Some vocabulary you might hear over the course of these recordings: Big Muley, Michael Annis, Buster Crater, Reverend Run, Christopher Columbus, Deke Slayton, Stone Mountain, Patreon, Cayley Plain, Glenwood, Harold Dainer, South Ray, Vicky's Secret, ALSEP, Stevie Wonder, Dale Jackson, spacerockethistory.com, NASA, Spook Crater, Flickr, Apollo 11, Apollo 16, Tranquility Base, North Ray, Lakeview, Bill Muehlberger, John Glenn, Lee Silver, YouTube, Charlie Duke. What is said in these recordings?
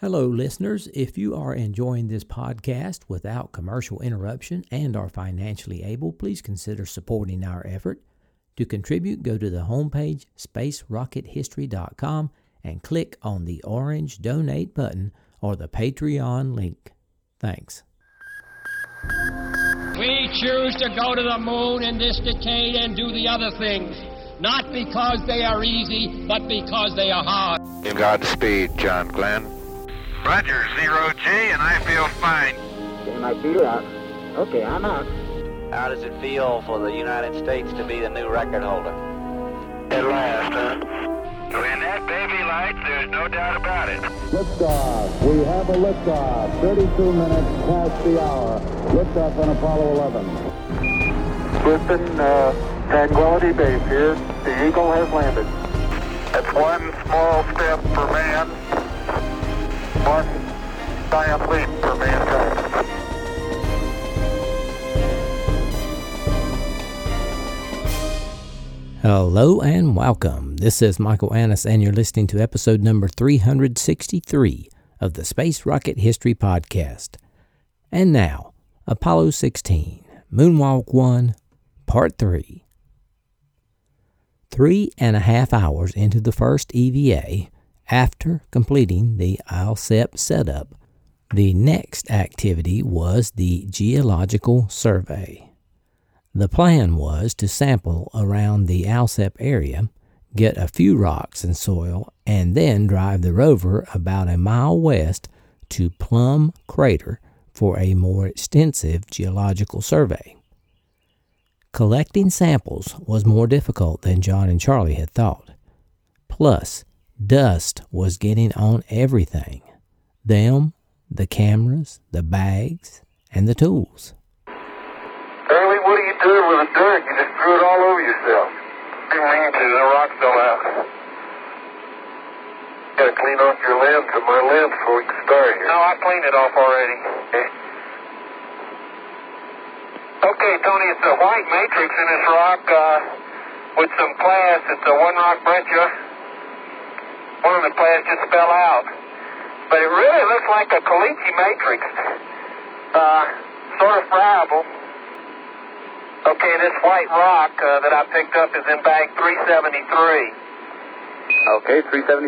Hello, listeners. If you are enjoying this podcast without commercial interruption and are financially able, please consider supporting our effort. To contribute, go to the homepage, spacerockethistory.com, and click on the orange Donate button or the Patreon link. Thanks. We choose to go to the moon in this decade and do the other things, not because they are easy, but because they are hard. Godspeed, John Glenn. Roger, 0G, and I feel fine. Can I feel out? Okay, I'm out. How does it feel for the United States to be the new record holder? At last, huh? When that baby lights, there's no doubt about it. Liftoff. We have a liftoff. 32 minutes past the hour. Liftoff on Apollo 11. Listen, Tranquility Base here. The Eagle has landed. That's one small step for man, one giant leap for mankind. Hello and welcome. This is Michael Annis, and you're listening to episode number 363 of the Space Rocket History Podcast. And now, Apollo 16, Moonwalk 1, Part 3. 3.5 hours into the first EVA, after completing the ALSEP setup, the next activity was the Geological Survey. The plan was to sample around the ALSEP area, get a few rocks and soil, and then drive the rover about a mile west to Plum Crater for a more extensive geological survey. Collecting samples was more difficult than John and Charlie had thought. Plus, dust was getting on everything: them, the cameras, the bags, and the tools. Early, what do you do with the dirt? You just threw it all over yourself. Too lean to, the rocks don't out. Gotta clean off your limbs and my limbs before we can start here. No, I cleaned it off already. Okay, Tony, it's a white matrix in this rock with some class. It's a one-rock breccia. One of the class just fell out. But it really looks like a caliche matrix. Sort of friable. Okay, this white rock that I picked up is in bag 373. Okay, 373.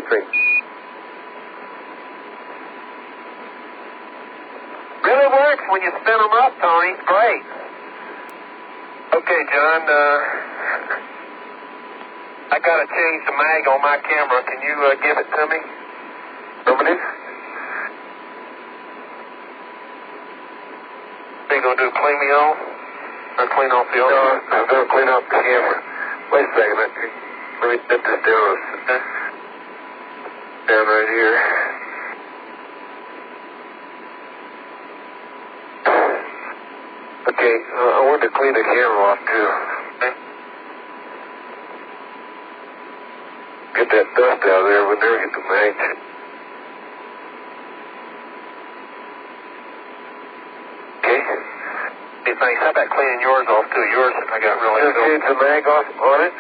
Really works when you spin them up, Tony. Great. Okay, John, I got to change the mag on my camera. Can you give it to me? Somebody? What are you going to do, clean me off? I'll clean off the oil. I'm going to clean off the camera. Wait a second. Let me set this down. Down right here. Okay, I wanted to clean the camera off, too. Get that dust out of there. We'll never get the mag. Thanks. How about cleaning yours off, too? Yours, I got really... Just change the mag off on it?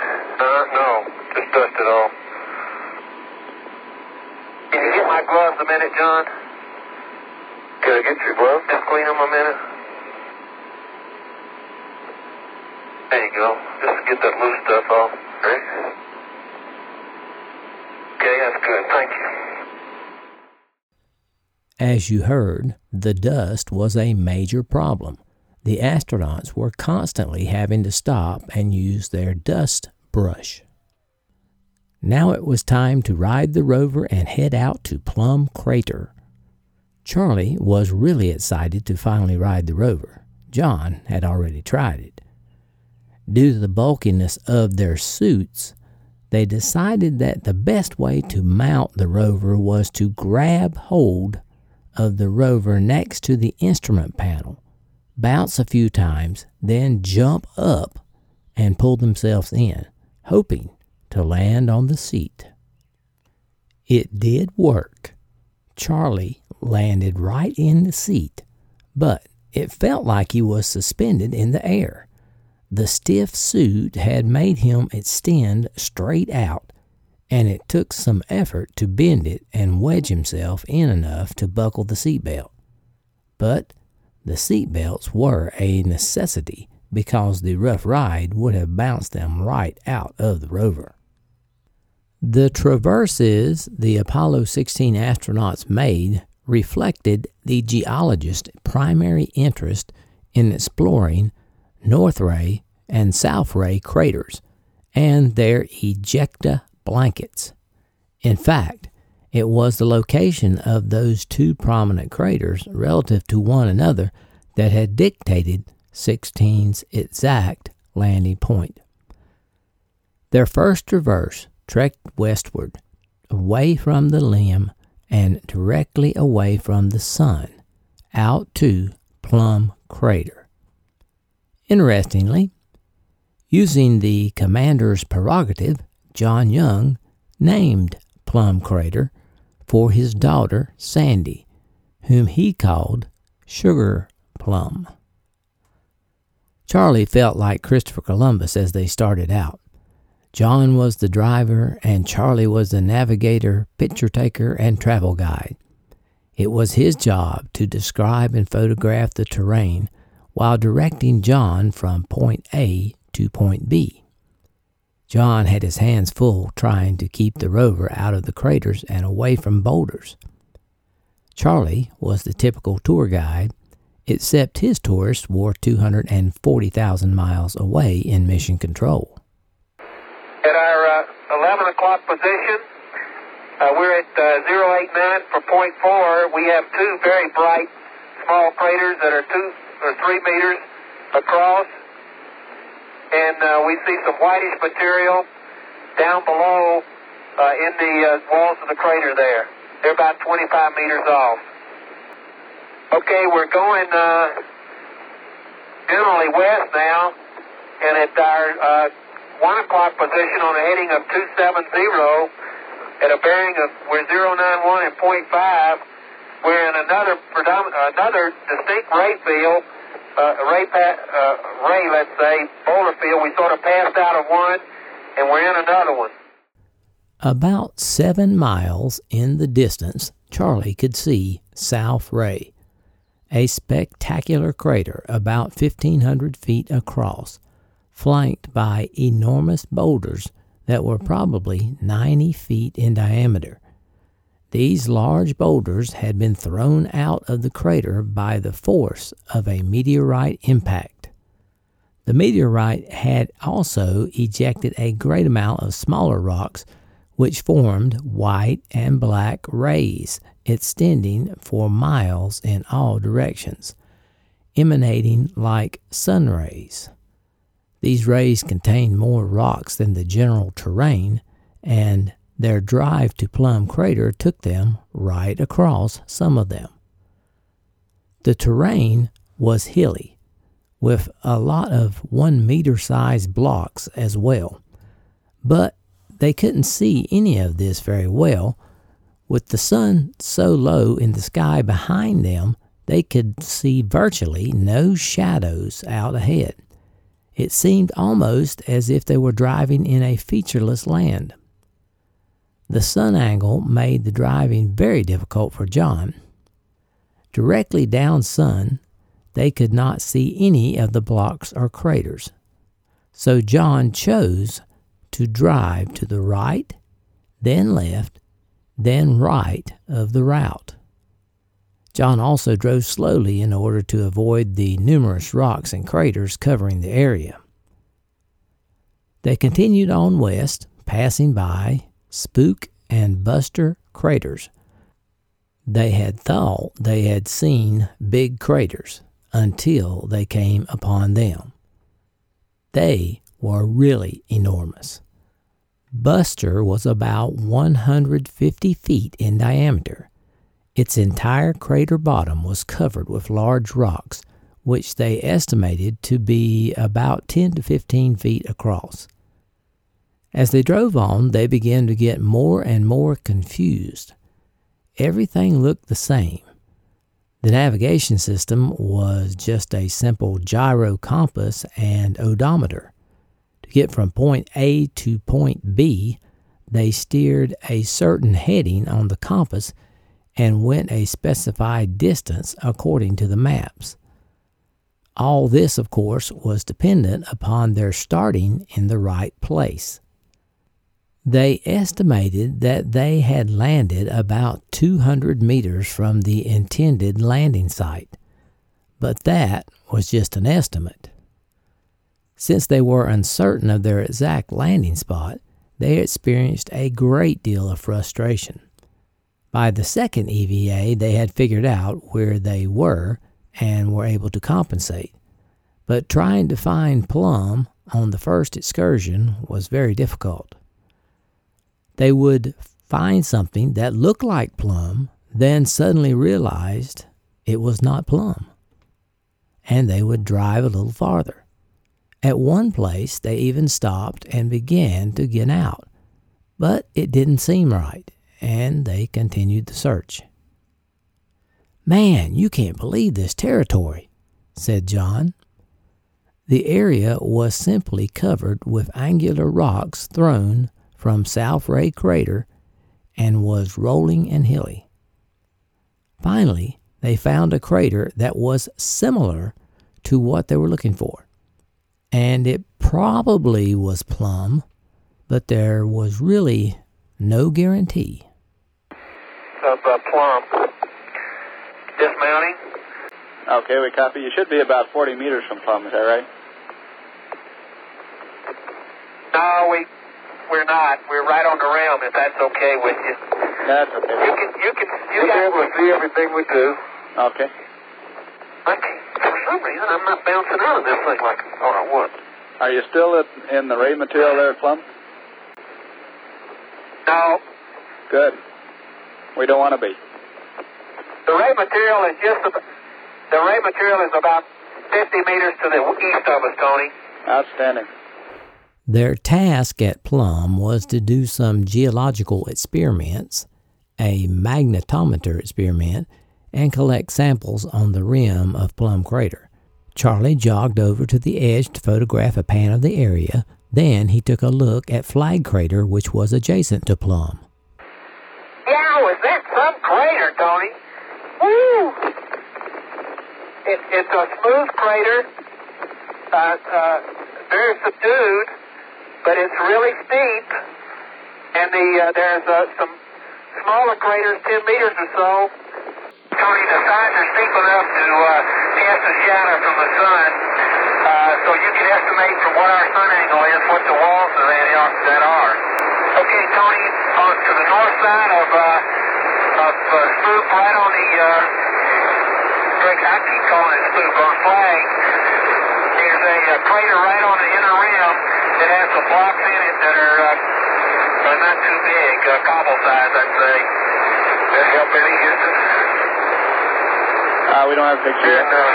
No. Just dust it off. Can you get my gloves a minute, John? Can I get your gloves? Just clean them a minute. There you go. Just get that loose stuff off. Right? Okay, that's good. Thank you. As you heard, the dust was a major problem. The astronauts were constantly having to stop and use their dust brush. Now it was time to ride the rover and head out to Plum Crater. Charlie was really excited to finally ride the rover. John had already tried it. Due to the bulkiness of their suits, they decided that the best way to mount the rover was to grab hold of the rover next to the instrument panel, bounce a few times, then jump up and pull themselves in, hoping to land on the seat. It did work. Charlie landed right in the seat, but it felt like he was suspended in the air. The stiff suit had made him extend straight out, and it took some effort to bend it and wedge himself in enough to buckle the seatbelt. But the seatbelts were a necessity because the rough ride would have bounced them right out of the rover. The traverses the Apollo 16 astronauts made reflected the geologist's primary interest in exploring North Ray and South Ray craters and their ejecta blankets. In fact, it was the location of those two prominent craters relative to one another that had dictated 16's exact landing point. Their first traverse trekked westward, away from the limb and directly away from the sun, out to Plum Crater. Interestingly, using the commander's prerogative, John Young named Plum Crater for his daughter Sandy, whom he called Sugar Plum. Charlie felt like Christopher Columbus as they started out. John was the driver and Charlie was the navigator, picture taker, and travel guide. It was his job to describe and photograph the terrain while directing John from point A to point B. John had his hands full trying to keep the rover out of the craters and away from boulders. Charlie was the typical tour guide, except his tourists were 240,000 miles away in mission control. At our 11 o'clock position, we're at 089 for point 4. We have two very bright small craters that are 2 or 3 meters across. And we see some whitish material down below in the walls of the crater there. They're about 25 meters off. Okay, we're going generally west now, and at our 1 o'clock position on a heading of 270 at a bearing of, we're 091 and 0.5, we're in another distinct ray field. Let's say, boulder field. We sort of passed out of one, and we're in another one. About 7 miles in the distance, Charlie could see South Ray, a spectacular crater about 1,500 feet across, flanked by enormous boulders that were probably 90 feet in diameter. These large boulders had been thrown out of the crater by the force of a meteorite impact. The meteorite had also ejected a great amount of smaller rocks, which formed white and black rays extending for miles in all directions, emanating like sun rays. These rays contained more rocks than the general terrain, and their drive to Plum Crater took them right across some of them. The terrain was hilly, with a lot of 1-meter-sized blocks as well, but they couldn't see any of this very well. With the sun so low in the sky behind them, they could see virtually no shadows out ahead. It seemed almost as if they were driving in a featureless land. The sun angle made the driving very difficult for John. Directly down sun, they could not see any of the blocks or craters. So John chose to drive to the right, then left, then right of the route. John also drove slowly in order to avoid the numerous rocks and craters covering the area. They continued on west, passing by Spook and Buster craters. They had thought they had seen big craters until they came upon them. They were really enormous. Buster was about 150 feet in diameter. Its entire crater bottom was covered with large rocks, which they estimated to be about 10 to 15 feet across. As they drove on, they began to get more and more confused. Everything looked the same. The navigation system was just a simple gyro compass and odometer. To get from point A to point B, they steered a certain heading on the compass and went a specified distance according to the maps. All this, of course, was dependent upon their starting in the right place. They estimated that they had landed about 200 meters from the intended landing site, but that was just an estimate. Since they were uncertain of their exact landing spot, they experienced a great deal of frustration. By the second EVA, they had figured out where they were and were able to compensate, but trying to find Plum on the first excursion was very difficult. They would find something that looked like Plum, then suddenly realized it was not Plum, and they would drive a little farther. At one place, they even stopped and began to get out, but it didn't seem right, and they continued the search. "Man, you can't believe this territory," said John. The area was simply covered with angular rocks thrown from South Ray Crater and was rolling and hilly. Finally, they found a crater that was similar to what they were looking for, and it probably was Plum, but there was really no guarantee. Plum. Dismounting. Okay, we copy. You should be about 40 meters from Plum, is that right? No, we're not. We're right on the realm, if that's okay with you. That's okay. You'll be able to see everything we do. Okay. For some reason, I'm not bouncing out of this thing like I thought I would. Are you still in the ray material there at Plum? No. Good. We don't want to be. The ray material is about 50 meters to the east of us, Tony. Outstanding. Their task at Plum was to do some geological experiments, a magnetometer experiment, and collect samples on the rim of Plum Crater. Charlie jogged over to the edge to photograph a pan of the area. Then he took a look at Flag Crater, which was adjacent to Plum. Yeah, was that some crater, Tony? Woo! It's a smooth crater, very subdued, but it's really steep. And there's some smaller craters, 10 meters or so. Tony, the sides are steep enough to cast a shadow from the sun, so you can estimate from what our sun angle is what the walls of that are. Okay, Tony, to the north side of Spook, right on the, I keep calling it Spook, on Flag, there's a crater right on the inner rim that has some blocks in it that are not too big, cobble size, I'd say. That help any distance? We don't have a picture yet. We don't have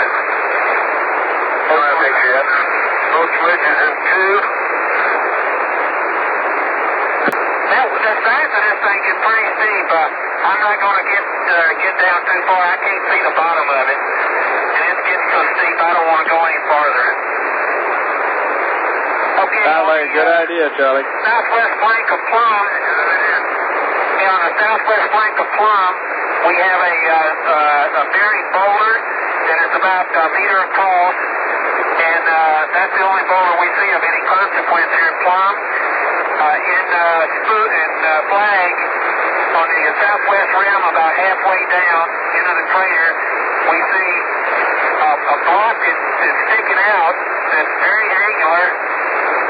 a picture yet. Both switches in two. The size of this thing is pretty steep. I'm not going to get down too far. I can't see the bottom of it. And it's getting so steep, I don't want to go any farther. Okay. Sounds like a good idea, Charlie. Southwest flank of Plum. On the southwest flank of Plum, we have a buried boulder that is about a meter across. And that's the only boulder we see of any consequence here at Plum. Spook and Flag, on the southwest rim, about halfway down into the crater, we see a block that's sticking out that's very angular.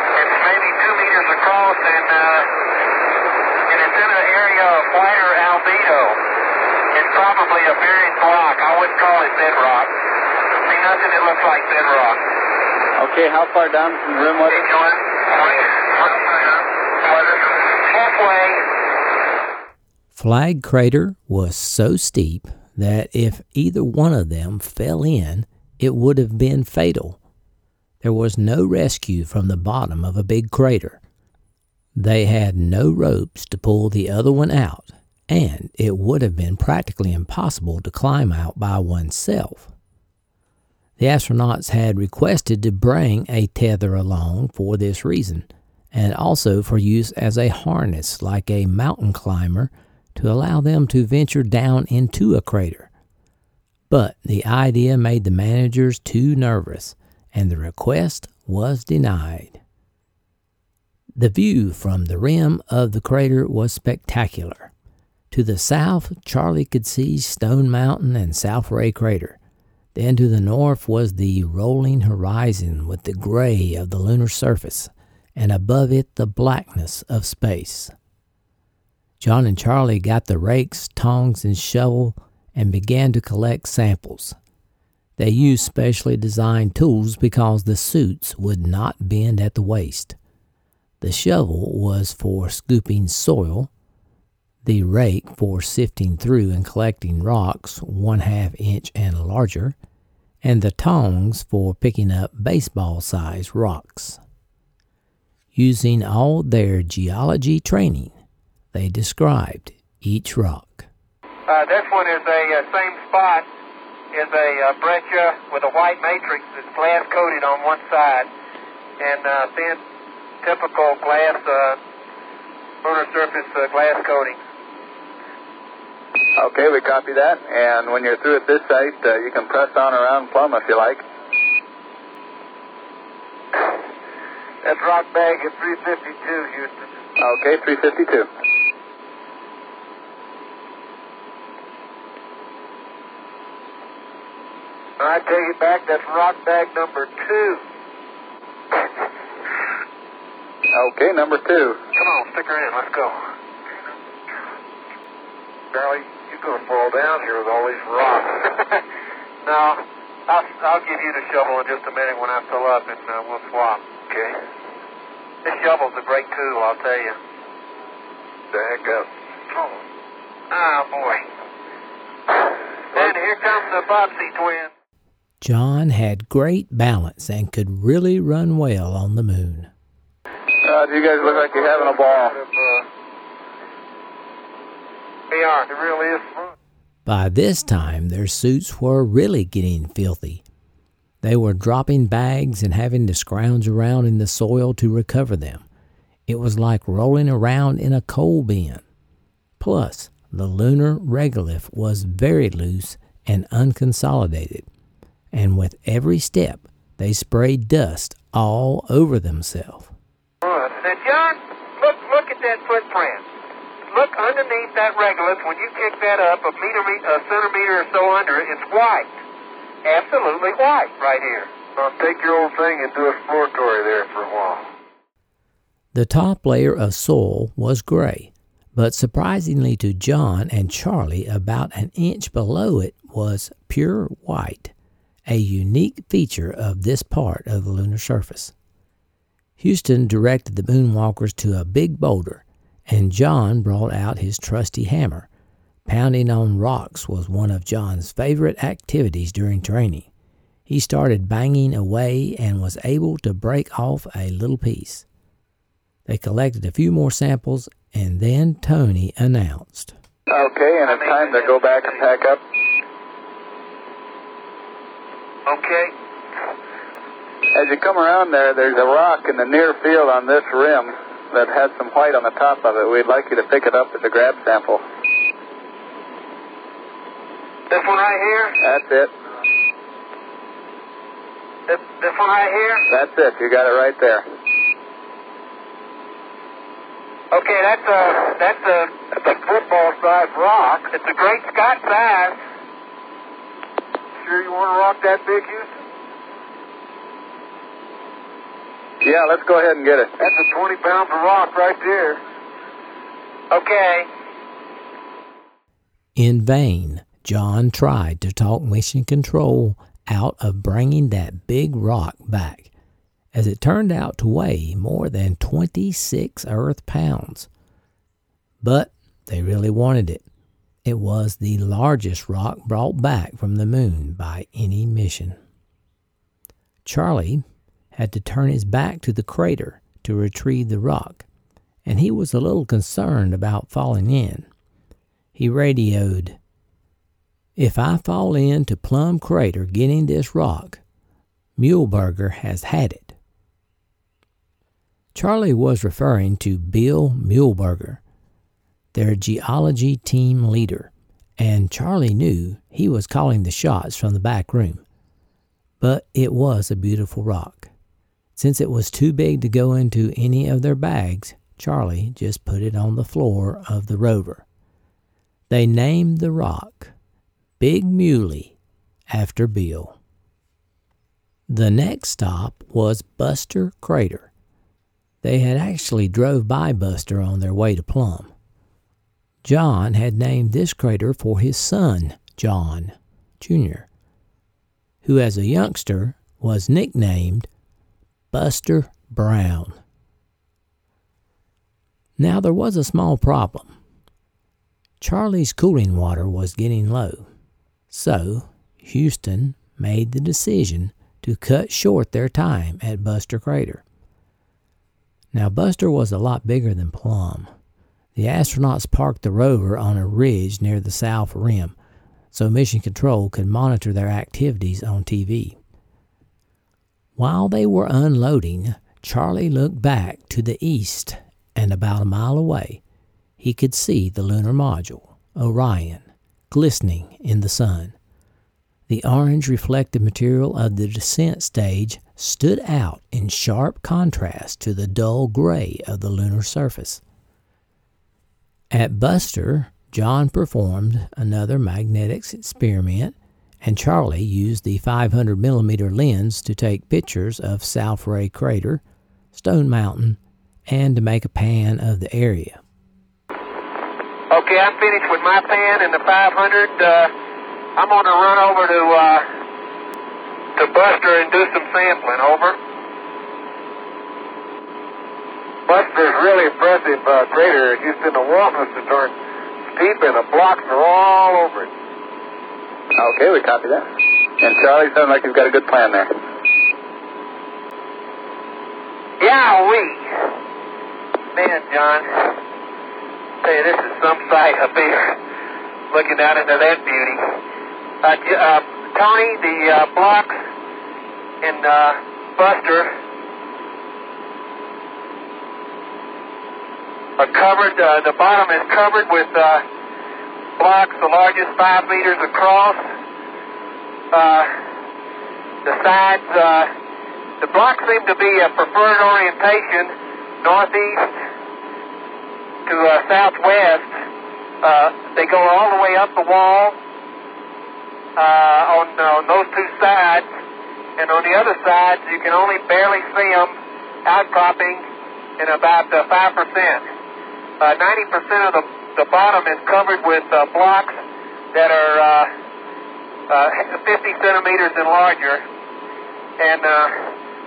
It's maybe 2 meters across, and it's in an area of wider albedo. It's probably a buried block. I wouldn't call it bedrock. See nothing that looks like bedrock. Okay, how far down from the rim was it? Flag Crater was so steep that if either one of them fell in, it would have been fatal. There was no rescue from the bottom of a big crater. They had no ropes to pull the other one out, and it would have been practically impossible to climb out by oneself. The astronauts had requested to bring a tether along for this reason, and also for use as a harness, like a mountain climber, to allow them to venture down into a crater. But the idea made the managers too nervous, and the request was denied. The view from the rim of the crater was spectacular. To the south, Charlie could see Stone Mountain and South Ray Crater. Then to the north was the rolling horizon with the gray of the lunar surface, and above it the blackness of space. John and Charlie got the rakes, tongs, and shovel and began to collect samples. They used specially designed tools because the suits would not bend at the waist. The shovel was for scooping soil, the rake for sifting through and collecting rocks 1/2 inch and larger, and the tongs for picking up baseball-sized rocks. Using all their geology training, they described each rock. This one is same spot, is a breccia with a white matrix that's glass-coated on one side, and thin, typical glass, lunar surface glass coating. Okay, we copy that, and when you're through at this site, you can press on around Plum if you like. That's rock bag at 352, Houston. Okay, 352. I take it back, that's rock bag number 2. Okay, number 2. Come on, stick her in, let's go. Charlie, you're going to fall down here with all these rocks. No, I'll give you the shovel in just a minute when I fill up, and we'll swap. Okay. This shovel's a great tool, I'll tell you. The heck up. Oh, boy. And here comes the Bobbsey twin. John had great balance and could really run well on the moon. You guys look like you're having a ball. They are. It really is fun. By this time, their suits were really getting filthy. They were dropping bags and having to scrounge around in the soil to recover them. It was like rolling around in a coal bin. Plus, the lunar regolith was very loose and unconsolidated, and with every step, they sprayed dust all over themselves. Now, John, look at that footprint. Look underneath that regolith. When you kick that up a centimeter or so under it, it's white. Absolutely white right here. Now take your old thing and do exploratory there for a while. The top layer of soil was gray, but surprisingly to John and Charlie, about an inch below it was pure white, a unique feature of this part of the lunar surface. Houston directed the moonwalkers to a big boulder, and John brought out his trusty hammer. Pounding on rocks was one of John's favorite activities during training. He started banging away and was able to break off a little piece. They collected a few more samples, and then Tony announced. Okay, and it's time to go back and pack up. Okay. As you come around there's a rock in the near field on this rim that has some white on the top of it. We'd like you to pick it up as a grab sample. This one right here? That's it. This one right here? That's it. You got it right there. Okay, that's a football-sized rock. It's a great Scott size. Sure you want a rock that big, Houston? Yeah, let's go ahead and get it. That's a 20 pounds of rock right there. Okay. In vain, John tried to talk Mission Control out of bringing that big rock back, as it turned out to weigh more than 26 Earth pounds. But they really wanted it. It was the largest rock brought back from the moon by any mission. Charlie had to turn his back to the crater to retrieve the rock, and he was a little concerned about falling in. He radioed, "If I fall into Plum Crater getting this rock, Muehlberger has had it." Charlie was referring to Bill Muehlberger, their geology team leader, and Charlie knew he was calling the shots from the back room. But it was a beautiful rock. Since it was too big to go into any of their bags, Charlie just put it on the floor of the rover. They named the rock Big Muley after Bill. The next stop was Buster Crater. They had actually drove by Buster on their way to Plum. John had named this crater for his son, John Jr., who as a youngster was nicknamed Buster Brown. Now there was a small problem. Charlie's cooling water was getting low, so Houston made the decision to cut short their time at Buster Crater. Now Buster was a lot bigger than Plum. The astronauts parked the rover on a ridge near the south rim, so Mission Control could monitor their activities on TV. While they were unloading, Charlie looked back to the east, and about a mile away, he could see the lunar module, Orion, glistening in the sun. The orange reflective material of the descent stage stood out in sharp contrast to the dull gray of the lunar surface. At Buster, John performed another magnetics experiment, and Charlie used the 500mm lens to take pictures of South Ray Crater, Stone Mountain, and to make a pan of the area. Okay, I'm finished with my pan and the 500. I'm going to run over to Buster and do some sampling. Over. Buster's really impressive crater. It's just in the wilderness to turn steep, and the blocks are all over it. Okay, we copy that. And Charlie sounds like he's got a good plan there. Yeah, we. Man, John, I tell you, this is some sight up here, looking out into that beauty. Tony, the blocks in Buster are covered, the bottom is covered with blocks the largest 5 meters across. The sides, the blocks seem to be a preferred orientation, northeast to southwest. They go all the way up the wall on those two sides, and on the other sides you can only barely see them outcropping in about 5%. 90% of the bottom is covered with blocks that are 50 centimeters and larger. And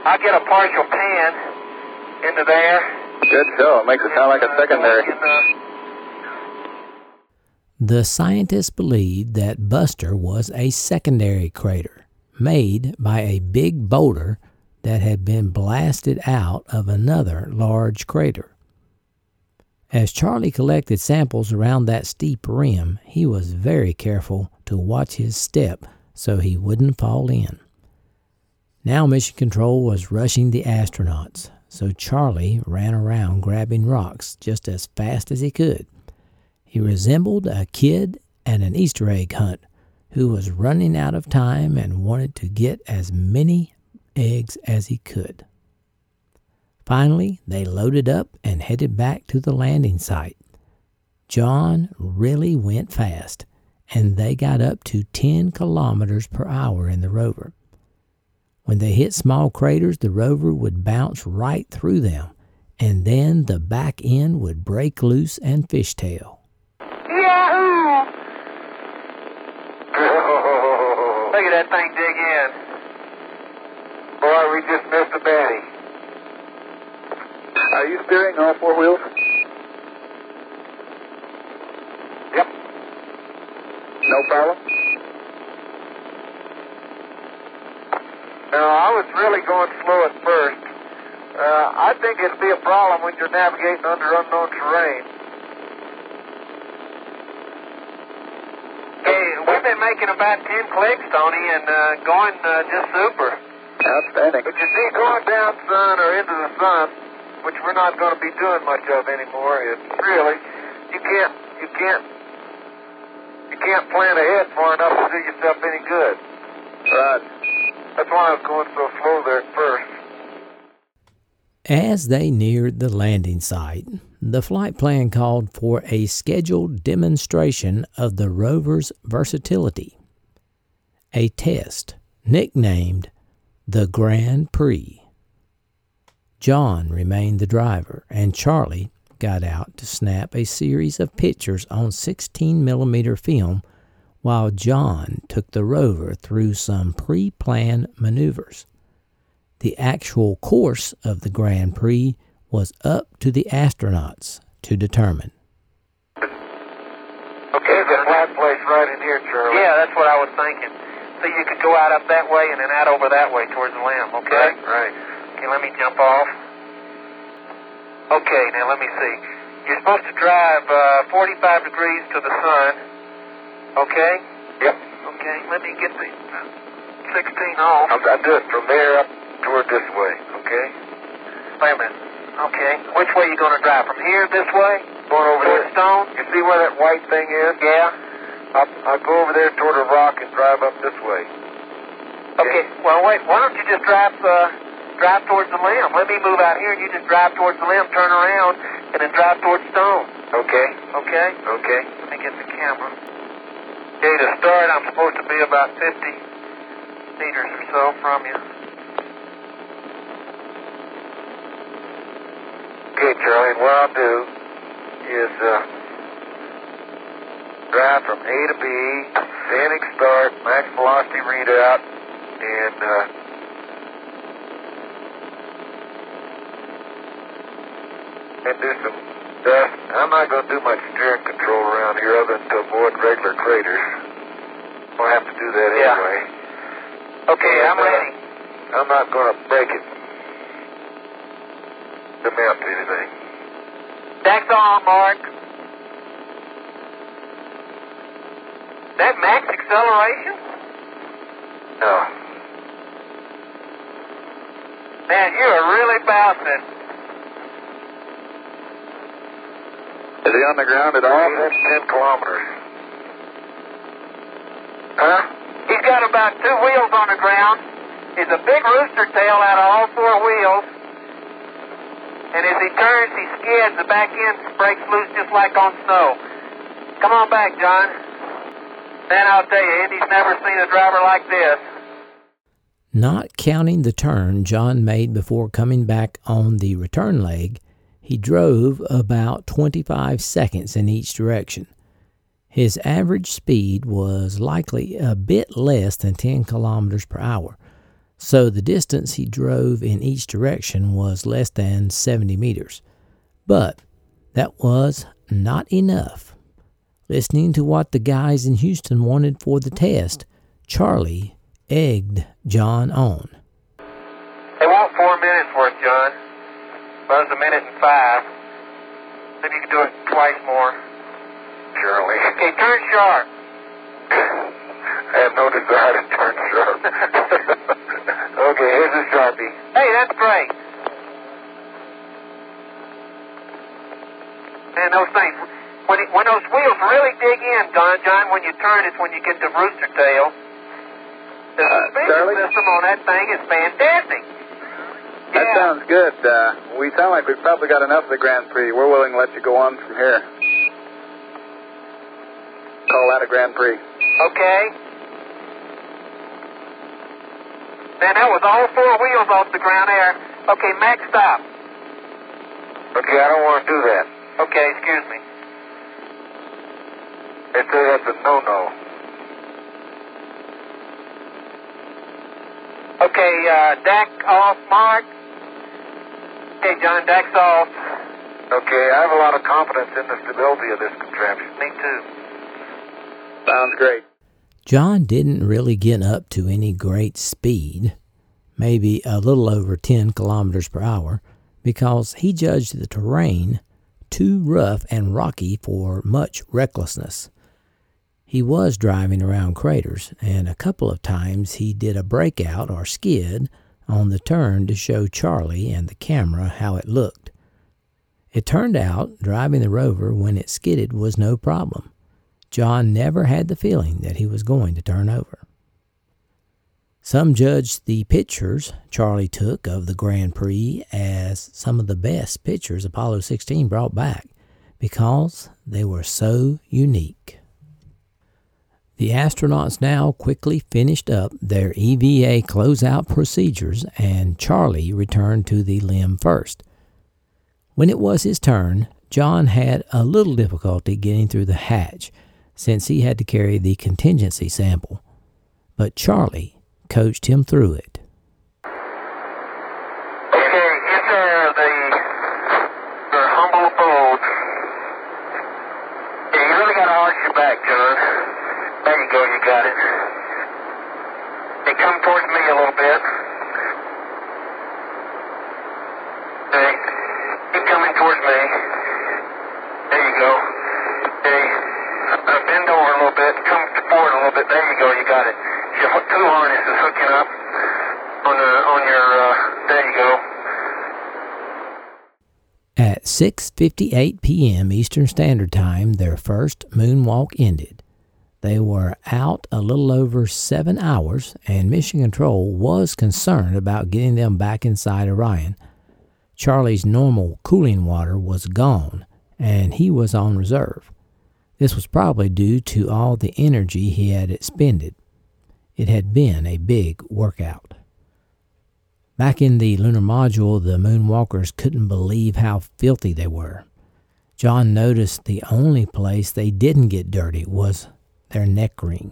I'll get a partial pan into there. Good show. It makes it sound like a secondary. The scientists believed that Buster was a secondary crater made by a big boulder that had been blasted out of another large crater. As Charlie collected samples around that steep rim, he was very careful to watch his step so he wouldn't fall in. Now Mission Control was rushing the astronauts, so Charlie ran around grabbing rocks just as fast as he could. He resembled a kid at an Easter egg hunt who was running out of time and wanted to get as many eggs as he could. Finally, they loaded up and headed back to the landing site. John really went fast, and they got up to 10 kilometers per hour in the rover. When they hit small craters, the rover would bounce right through them, and then the back end would break loose and fishtail. Yahoo! Look at that thing dig in. Boy, we just missed a baddie. Are you steering all four wheels? Yep. No problem? No, I was really going slow at first. I think it'd be a problem when you're navigating under unknown terrain. Hey, we've been making about 10 clicks, Tony, and going just super. Outstanding. But you see, going down sun or into the sun, which we're not going to be doing much of anymore. It's really, you can't plan ahead far enough to do yourself any good. Right. That's why I was going so slow there at first. As they neared the landing site, the flight plan called for a scheduled demonstration of the rover's versatility, a test nicknamed the Grand Prix. John remained the driver, and Charlie got out to snap a series of pictures on 16mm film while John took the rover through some pre-planned maneuvers. The actual course of the Grand Prix was up to the astronauts to determine. Okay, the flat place right in here, Charlie. Yeah, that's what I was thinking. So you could go out up that way and then out over that way towards the limb, okay? Right. Okay, let me jump off. Okay, now let me see. You're supposed to drive 45 degrees to the sun, okay? Yep. Okay, let me get the 16 off. I'll do it from there up toward this way, okay? Wait a minute. Okay. Which way are you going to drive? From here, this way? Going over toward there. Stone? You see where that white thing is? Yeah. I'll go over there toward a rock and drive up this way. Okay. Well, wait. Why don't you just drive towards the limb? Let me move out here and you just drive towards the limb, turn around, and then drive towards Stone. Okay. Let me get the camera. Okay, to start, I'm supposed to be about 50 meters or so from you. Okay, Charlie, what I'll do is drive from A to B, standing start, max velocity readout, and do some dust. I'm not going to do much steering control around here other than to avoid regular craters. I'll have to do that anyway. Okay, I'm ready. I'm not going to break it. The mount anything. That's all, Mark. That max acceleration? No. Man, you are really bouncing. Is he on the ground at all? That's 10 kilometers. Huh? He's got about two wheels on the ground. He's a big rooster tail out of all four wheels. And as he turns, he skids. The back end breaks loose just like on snow. Come on back, John. Man, I'll tell you, Andy's never seen a driver like this. Not counting the turn John made before coming back on the return leg, he drove about 25 seconds in each direction. His average speed was likely a bit less than 10 kilometers per hour. So the distance he drove in each direction was less than 70 meters. But that was not enough. Listening to what the guys in Houston wanted for the test, Charlie egged John on. They want 4 minutes worth, John. Well, it's 1:05. Maybe you can do it twice more. Charlie. Okay, turn sharp. I have no desire to turn sharp. Okay, here's a Sharpie. Hey, that's great. Man, those things, when those wheels really dig in, John, when you turn, it's when you get the rooster tail. The suspension system on that thing is fantastic. That sounds good. We sound like we've probably got enough of the Grand Prix. We're willing to let you go on from here. Call that a Grand Prix. Okay. Man, that was all four wheels off the ground there. Okay, Max, stop. Okay, I don't want to do that. Okay, excuse me. They say that's a no-no. Okay, deck off, Mark. Okay, John, deck's off. Okay, I have a lot of confidence in the stability of this contraption. Me too. Sounds great. John didn't really get up to any great speed, maybe a little over 10 kilometers per hour, because he judged the terrain too rough and rocky for much recklessness. He was driving around craters, and a couple of times he did a breakout or skid on the turn to show Charlie and the camera how it looked. It turned out driving the rover when it skidded was no problem. John never had the feeling that he was going to turn over. Some judged the pictures Charlie took of the Grand Prix as some of the best pictures Apollo 16 brought back because they were so unique. The astronauts now quickly finished up their EVA closeout procedures, and Charlie returned to the limb first. When it was his turn, John had a little difficulty getting through the hatch since he had to carry the contingency sample, but Charlie coached him through it. Okay, enter the humble abode. Yeah, you really gotta arch your back, John. There you go, you got it. Hey, come towards me a little bit. Hey, keep coming towards me. There you go. Hey, bend over a little bit, come forward a little bit. There you go, you got it. Your two harnesses hooking up on your there you go. At 6:58 p.m. Eastern Standard Time, their first moonwalk ended. They were out a little over 7 hours, and Mission Control was concerned about getting them back inside Orion. Charlie's normal cooling water was gone, and he was on reserve. This was probably due to all the energy he had expended. It had been a big workout. Back in the lunar module, the moonwalkers couldn't believe how filthy they were. John noticed the only place they didn't get dirty was their neck ring.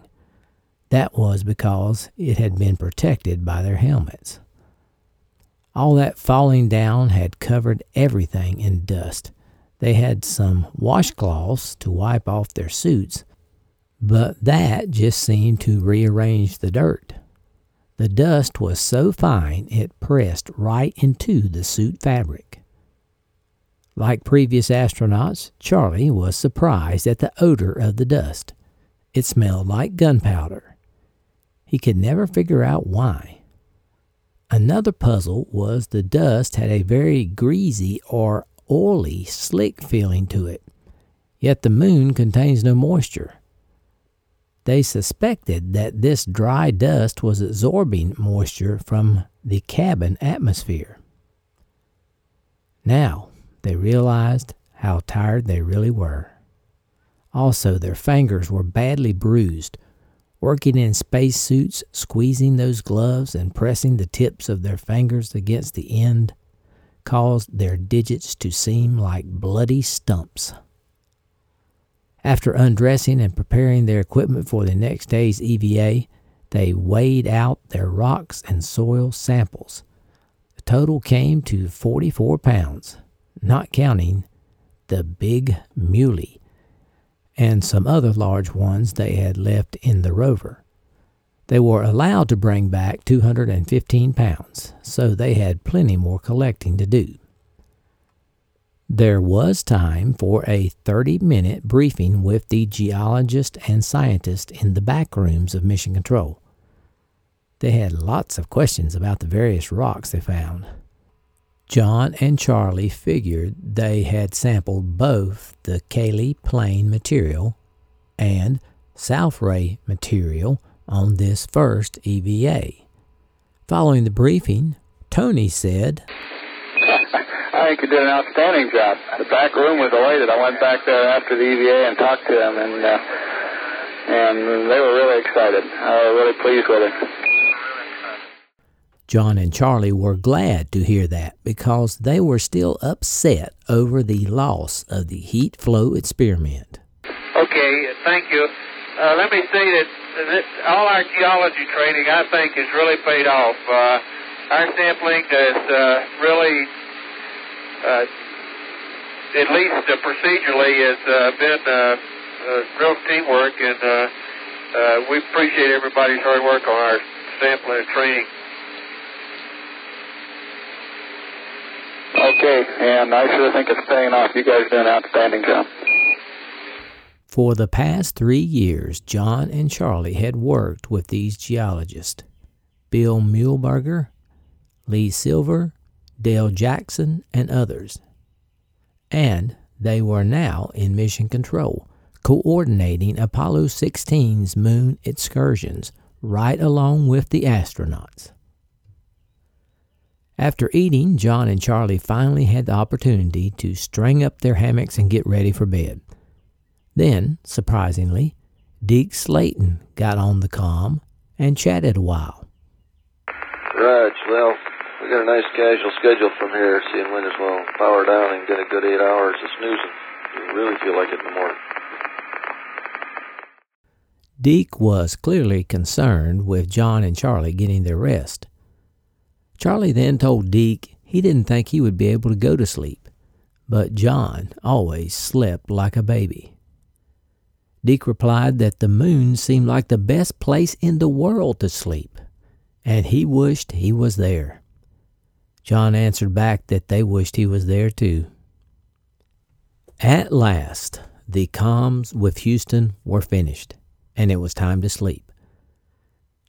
That was because it had been protected by their helmets. All that falling down had covered everything in dust. They had some washcloths to wipe off their suits, but that just seemed to rearrange the dirt. The dust was so fine it pressed right into the suit fabric. Like previous astronauts, Charlie was surprised at the odor of the dust. It smelled like gunpowder. He could never figure out why. Another puzzle was the dust had a very greasy or oily, slick feeling to it. Yet the moon contains no moisture. They suspected that this dry dust was absorbing moisture from the cabin atmosphere. Now they realized how tired they really were. Also, their fingers were badly bruised. Working in spacesuits, squeezing those gloves and pressing the tips of their fingers against the end caused their digits to seem like bloody stumps. After undressing and preparing their equipment for the next day's EVA, they weighed out their rocks and soil samples. The total came to 44 pounds, not counting the Big Muley and some other large ones they had left in the rover. They were allowed to bring back 215 pounds, so they had plenty more collecting to do. There was time for a 30-minute briefing with the geologist and scientist in the back rooms of Mission Control. They had lots of questions about the various rocks they found. John and Charlie figured they had sampled both the Cayley Plain material and South Ray material on this first EVA. Following the briefing, Tony said, I think you did an outstanding job. The back room was elated. I went back there after the EVA and talked to them, and they were really excited. I was really pleased with it. John and Charlie were glad to hear that because they were still upset over the loss of the heat flow experiment. Okay, thank you. Let me say that all our geology training, I think, has really paid off. Our sampling has really... at least procedurally, it's been real teamwork, and we appreciate everybody's hard work on our sampling and training. Okay, and I sure think it's paying off. You guys did an outstanding job. For the past 3 years, John and Charlie had worked with these geologists, Bill Muehlberger, Lee Silver, Dale Jackson, and others. And they were now in mission control, coordinating Apollo 16's moon excursions right along with the astronauts. After eating, John and Charlie finally had the opportunity to string up their hammocks and get ready for bed. Then, surprisingly, Deke Slayton got on the comm and chatted a while. Raj, well, we got a nice casual schedule from here, so you might as well power down and get a good 8 hours of snoozing. You really feel like it in the morning. Deke was clearly concerned with John and Charlie getting their rest. Charlie then told Deke he didn't think he would be able to go to sleep, but John always slept like a baby. Deke replied that the moon seemed like the best place in the world to sleep, and he wished he was there. John answered back that they wished he was there too. At last, the comms with Houston were finished, and it was time to sleep.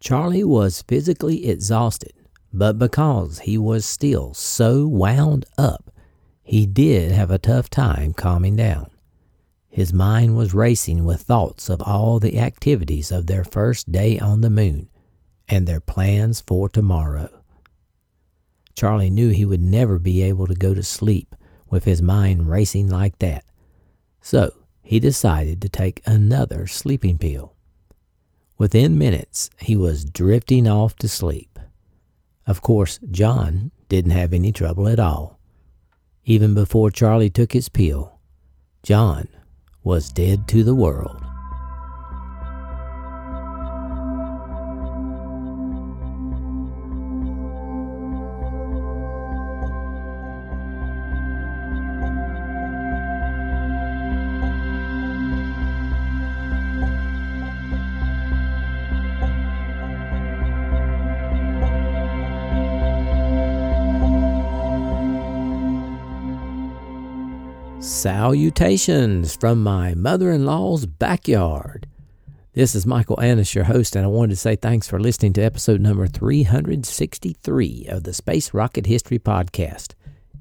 Charlie was physically exhausted, but because he was still so wound up, he did have a tough time calming down. His mind was racing with thoughts of all the activities of their first day on the moon and their plans for tomorrow. Charlie knew he would never be able to go to sleep with his mind racing like that, so he decided to take another sleeping pill. Within minutes, he was drifting off to sleep. Of course, John didn't have any trouble at all. Even before Charlie took his pill, John was dead to the world. Salutations from my mother-in-law's backyard. This is Michael Annis, your host, and I wanted to say thanks for listening to episode number 363 of the Space Rocket History Podcast,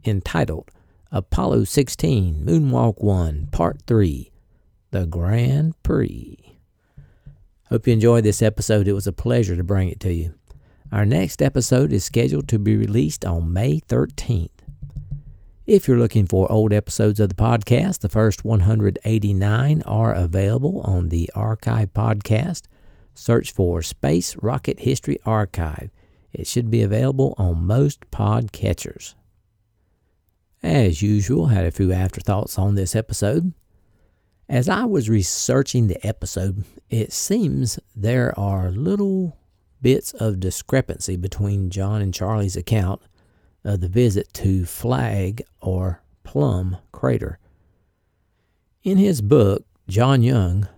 entitled Apollo 16 Moonwalk 1 Part 3, The Grand Prix. Hope you enjoyed this episode. It was a pleasure to bring it to you. Our next episode is scheduled to be released on May 13th. If you're looking for old episodes of the podcast, the first 189 are available on the Archive podcast. Search for Space Rocket History Archive. It should be available on most podcatchers. As usual, had a few afterthoughts on this episode. As I was researching the episode, it seems there are little bits of discrepancy between John and Charlie's account of the visit to Flag or Plum Crater. In his book, John Young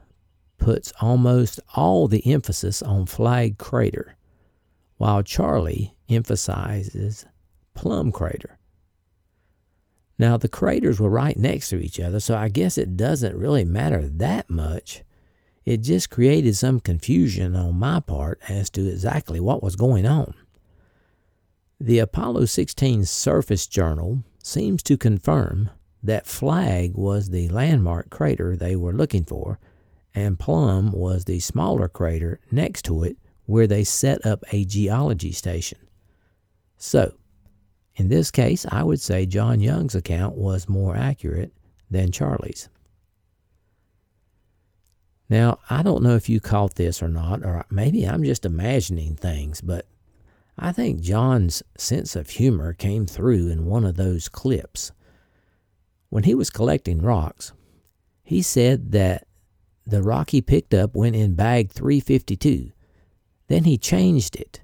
puts almost all the emphasis on Flag Crater, while Charlie emphasizes Plum Crater. Now, the craters were right next to each other, so I guess it doesn't really matter that much. It just created some confusion on my part as to exactly what was going on. The Apollo 16 Surface Journal seems to confirm that Flag was the landmark crater they were looking for, and Plum was the smaller crater next to it where they set up a geology station. So, in this case, I would say John Young's account was more accurate than Charlie's. Now, I don't know if you caught this or not, or maybe I'm just imagining things, but I think John's sense of humor came through in one of those clips. When he was collecting rocks, he said that the rock he picked up went in bag 352. Then he changed it,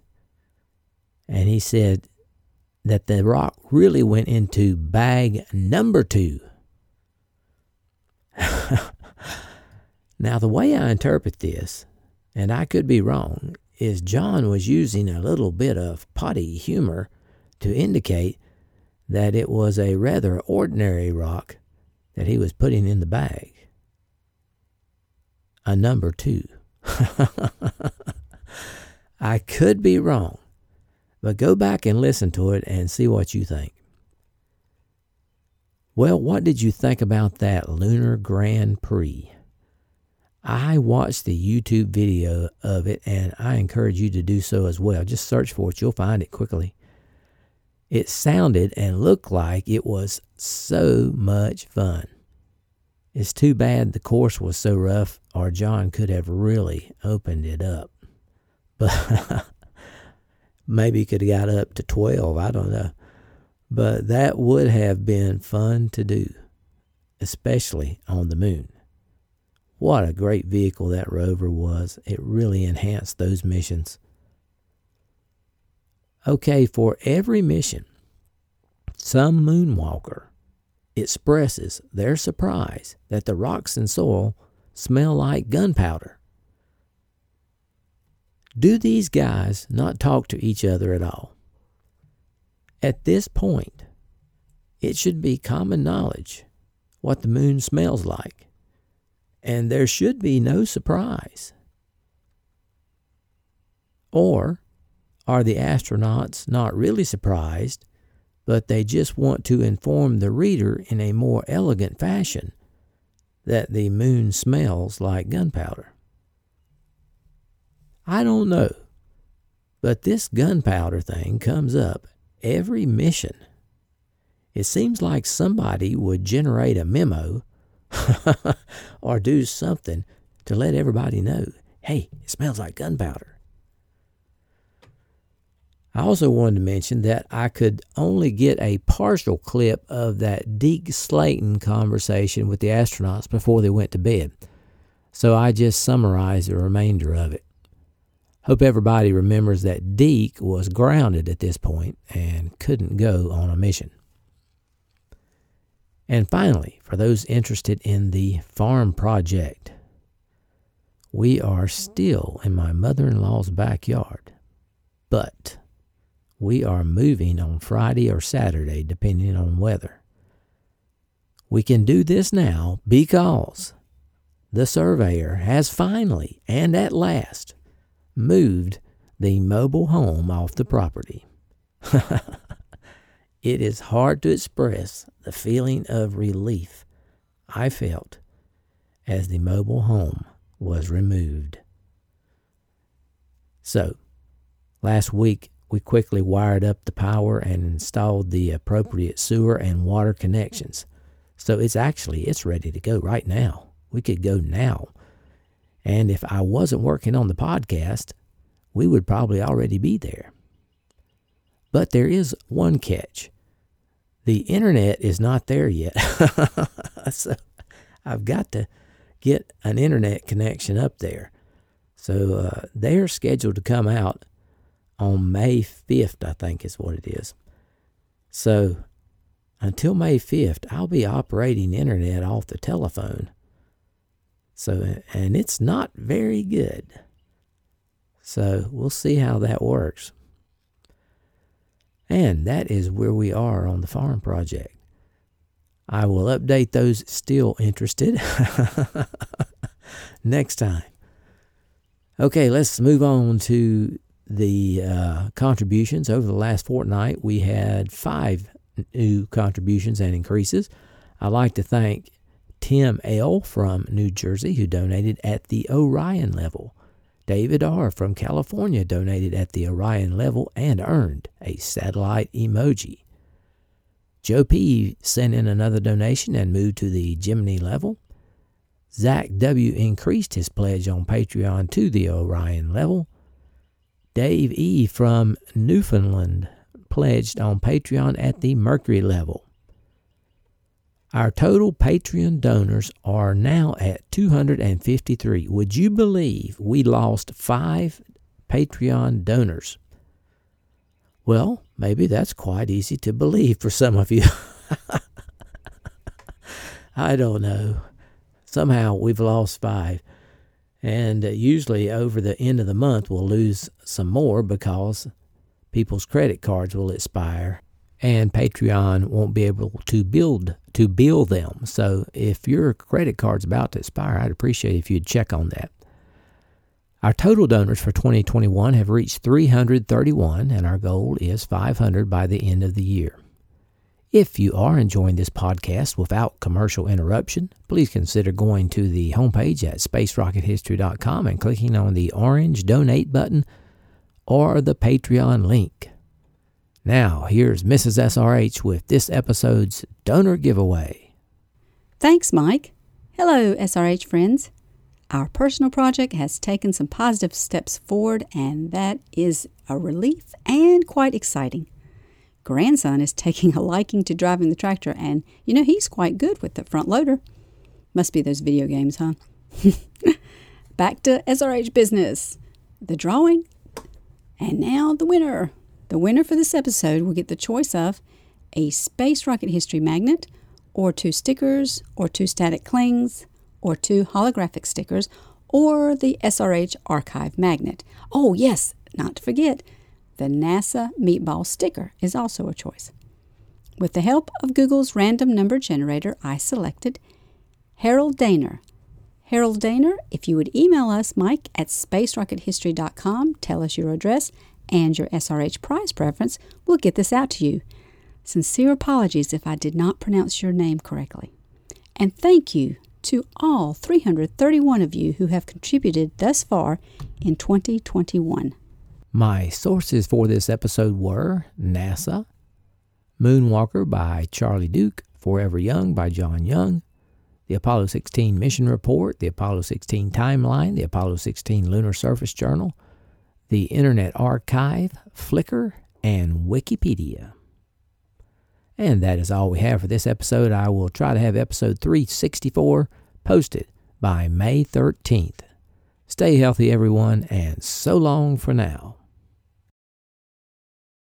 and he said that the rock really went into bag number 2. Now, the way I interpret this, and I could be wrong, is John was using a little bit of potty humor to indicate that it was a rather ordinary rock that he was putting in the bag. A number 2. I could be wrong, But go back and listen to it and see what you think. Well, what did you think about that Lunar Grand Prix? I watched the YouTube video of it, and I encourage you to do so as well. Just search for it. You'll find it quickly. It sounded and looked like it was so much fun. It's too bad the course was so rough, or John could have really opened it up. But maybe he could have got up to 12, I don't know. But that would have been fun to do, especially on the moon. What a great vehicle that rover was. It really enhanced those missions. Okay, for every mission, some moonwalker expresses their surprise that the rocks and soil smell like gunpowder. Do these guys not talk to each other at all? At this point, it should be common knowledge what the moon smells like, and there should be no surprise. Or are the astronauts not really surprised, but they just want to inform the reader in a more elegant fashion that the moon smells like gunpowder? I don't know, but this gunpowder thing comes up every mission. It seems like somebody would generate a memo or do something to let everybody know, hey, it smells like gunpowder. I also wanted to mention that I could only get a partial clip of that Deke Slayton conversation with the astronauts before they went to bed, so I just summarized the remainder of it. Hope everybody remembers that Deke was grounded at this point and couldn't go on a mission. And finally, for those interested in the farm project, we are still in my mother-in-law's backyard, but we are moving on Friday or Saturday, depending on weather. We can do this now because the surveyor has finally, and at last, moved the mobile home off the property. It is hard to express the feeling of relief I felt as the mobile home was removed. So, last week we quickly wired up the power and installed the appropriate sewer and water connections. So it's ready to go right now. We could go now. And if I wasn't working on the podcast, we would probably already be there. But there is one catch. The internet is not there yet. So I've got to get an internet connection up there. So they are scheduled to come out on May 5th, I think is what it is. So until May 5th, I'll be operating internet off the telephone. So, and it's not very good. So we'll see how that works. And that is where we are on the farm project. I will update those still interested next time. Okay, let's move on to the contributions. Over the last fortnight, we had 5 new contributions and increases. I'd like to thank Tim L. from New Jersey, who donated at the Orion level. David R. from California donated at the Orion level and earned a satellite emoji. Joe P. sent in another donation and moved to the Gemini level. Zach W. increased his pledge on Patreon to the Orion level. Dave E. from Newfoundland pledged on Patreon at the Mercury level. Our total Patreon donors are now at 253. Would you believe we lost 5 Patreon donors? Well, maybe that's quite easy to believe for some of you. I don't know. Somehow we've lost 5. And usually over the end of the month we'll lose some more because people's credit cards will expire. And Patreon won't be able to bill them. So if your credit card's about to expire, I'd appreciate it if you'd check on that. Our total donors for 2021 have reached 331, and our goal is 500 by the end of the year. If you are enjoying this podcast without commercial interruption, please consider going to the homepage at spacerockethistory.com and clicking on the orange donate button or the Patreon link. Now, here's Mrs. SRH with this episode's donor giveaway. Thanks, Mike. Hello, SRH friends. Our personal project has taken some positive steps forward, and that is a relief and quite exciting. Grandson is taking a liking to driving the tractor, and, you know, he's quite good with the front loader. Must be those video games, huh? Back to SRH business. The drawing. And now the winner. The winner for this episode will get the choice of a Space Rocket History magnet, or 2 stickers, or 2 static clings, or 2 holographic stickers, or the SRH Archive magnet. Oh, yes, not to forget, the NASA meatball sticker is also a choice. With the help of Google's random number generator, I selected Harold Dainer. Harold Dainer, if you would email us, Mike, at spacerockethistory.com, tell us your address and your SRH prize preference, we'll get this out to you. Sincere apologies if I did not pronounce your name correctly. And thank you to all 331 of you who have contributed thus far in 2021. My sources for this episode were NASA, Moonwalker by Charlie Duke, Forever Young by John Young, the Apollo 16 Mission Report, the Apollo 16 Timeline, the Apollo 16 Lunar Surface Journal, the Internet Archive, Flickr, and Wikipedia. And that is all we have for this episode. I will try to have episode 364 posted by May 13th. Stay healthy, everyone, and so long for now.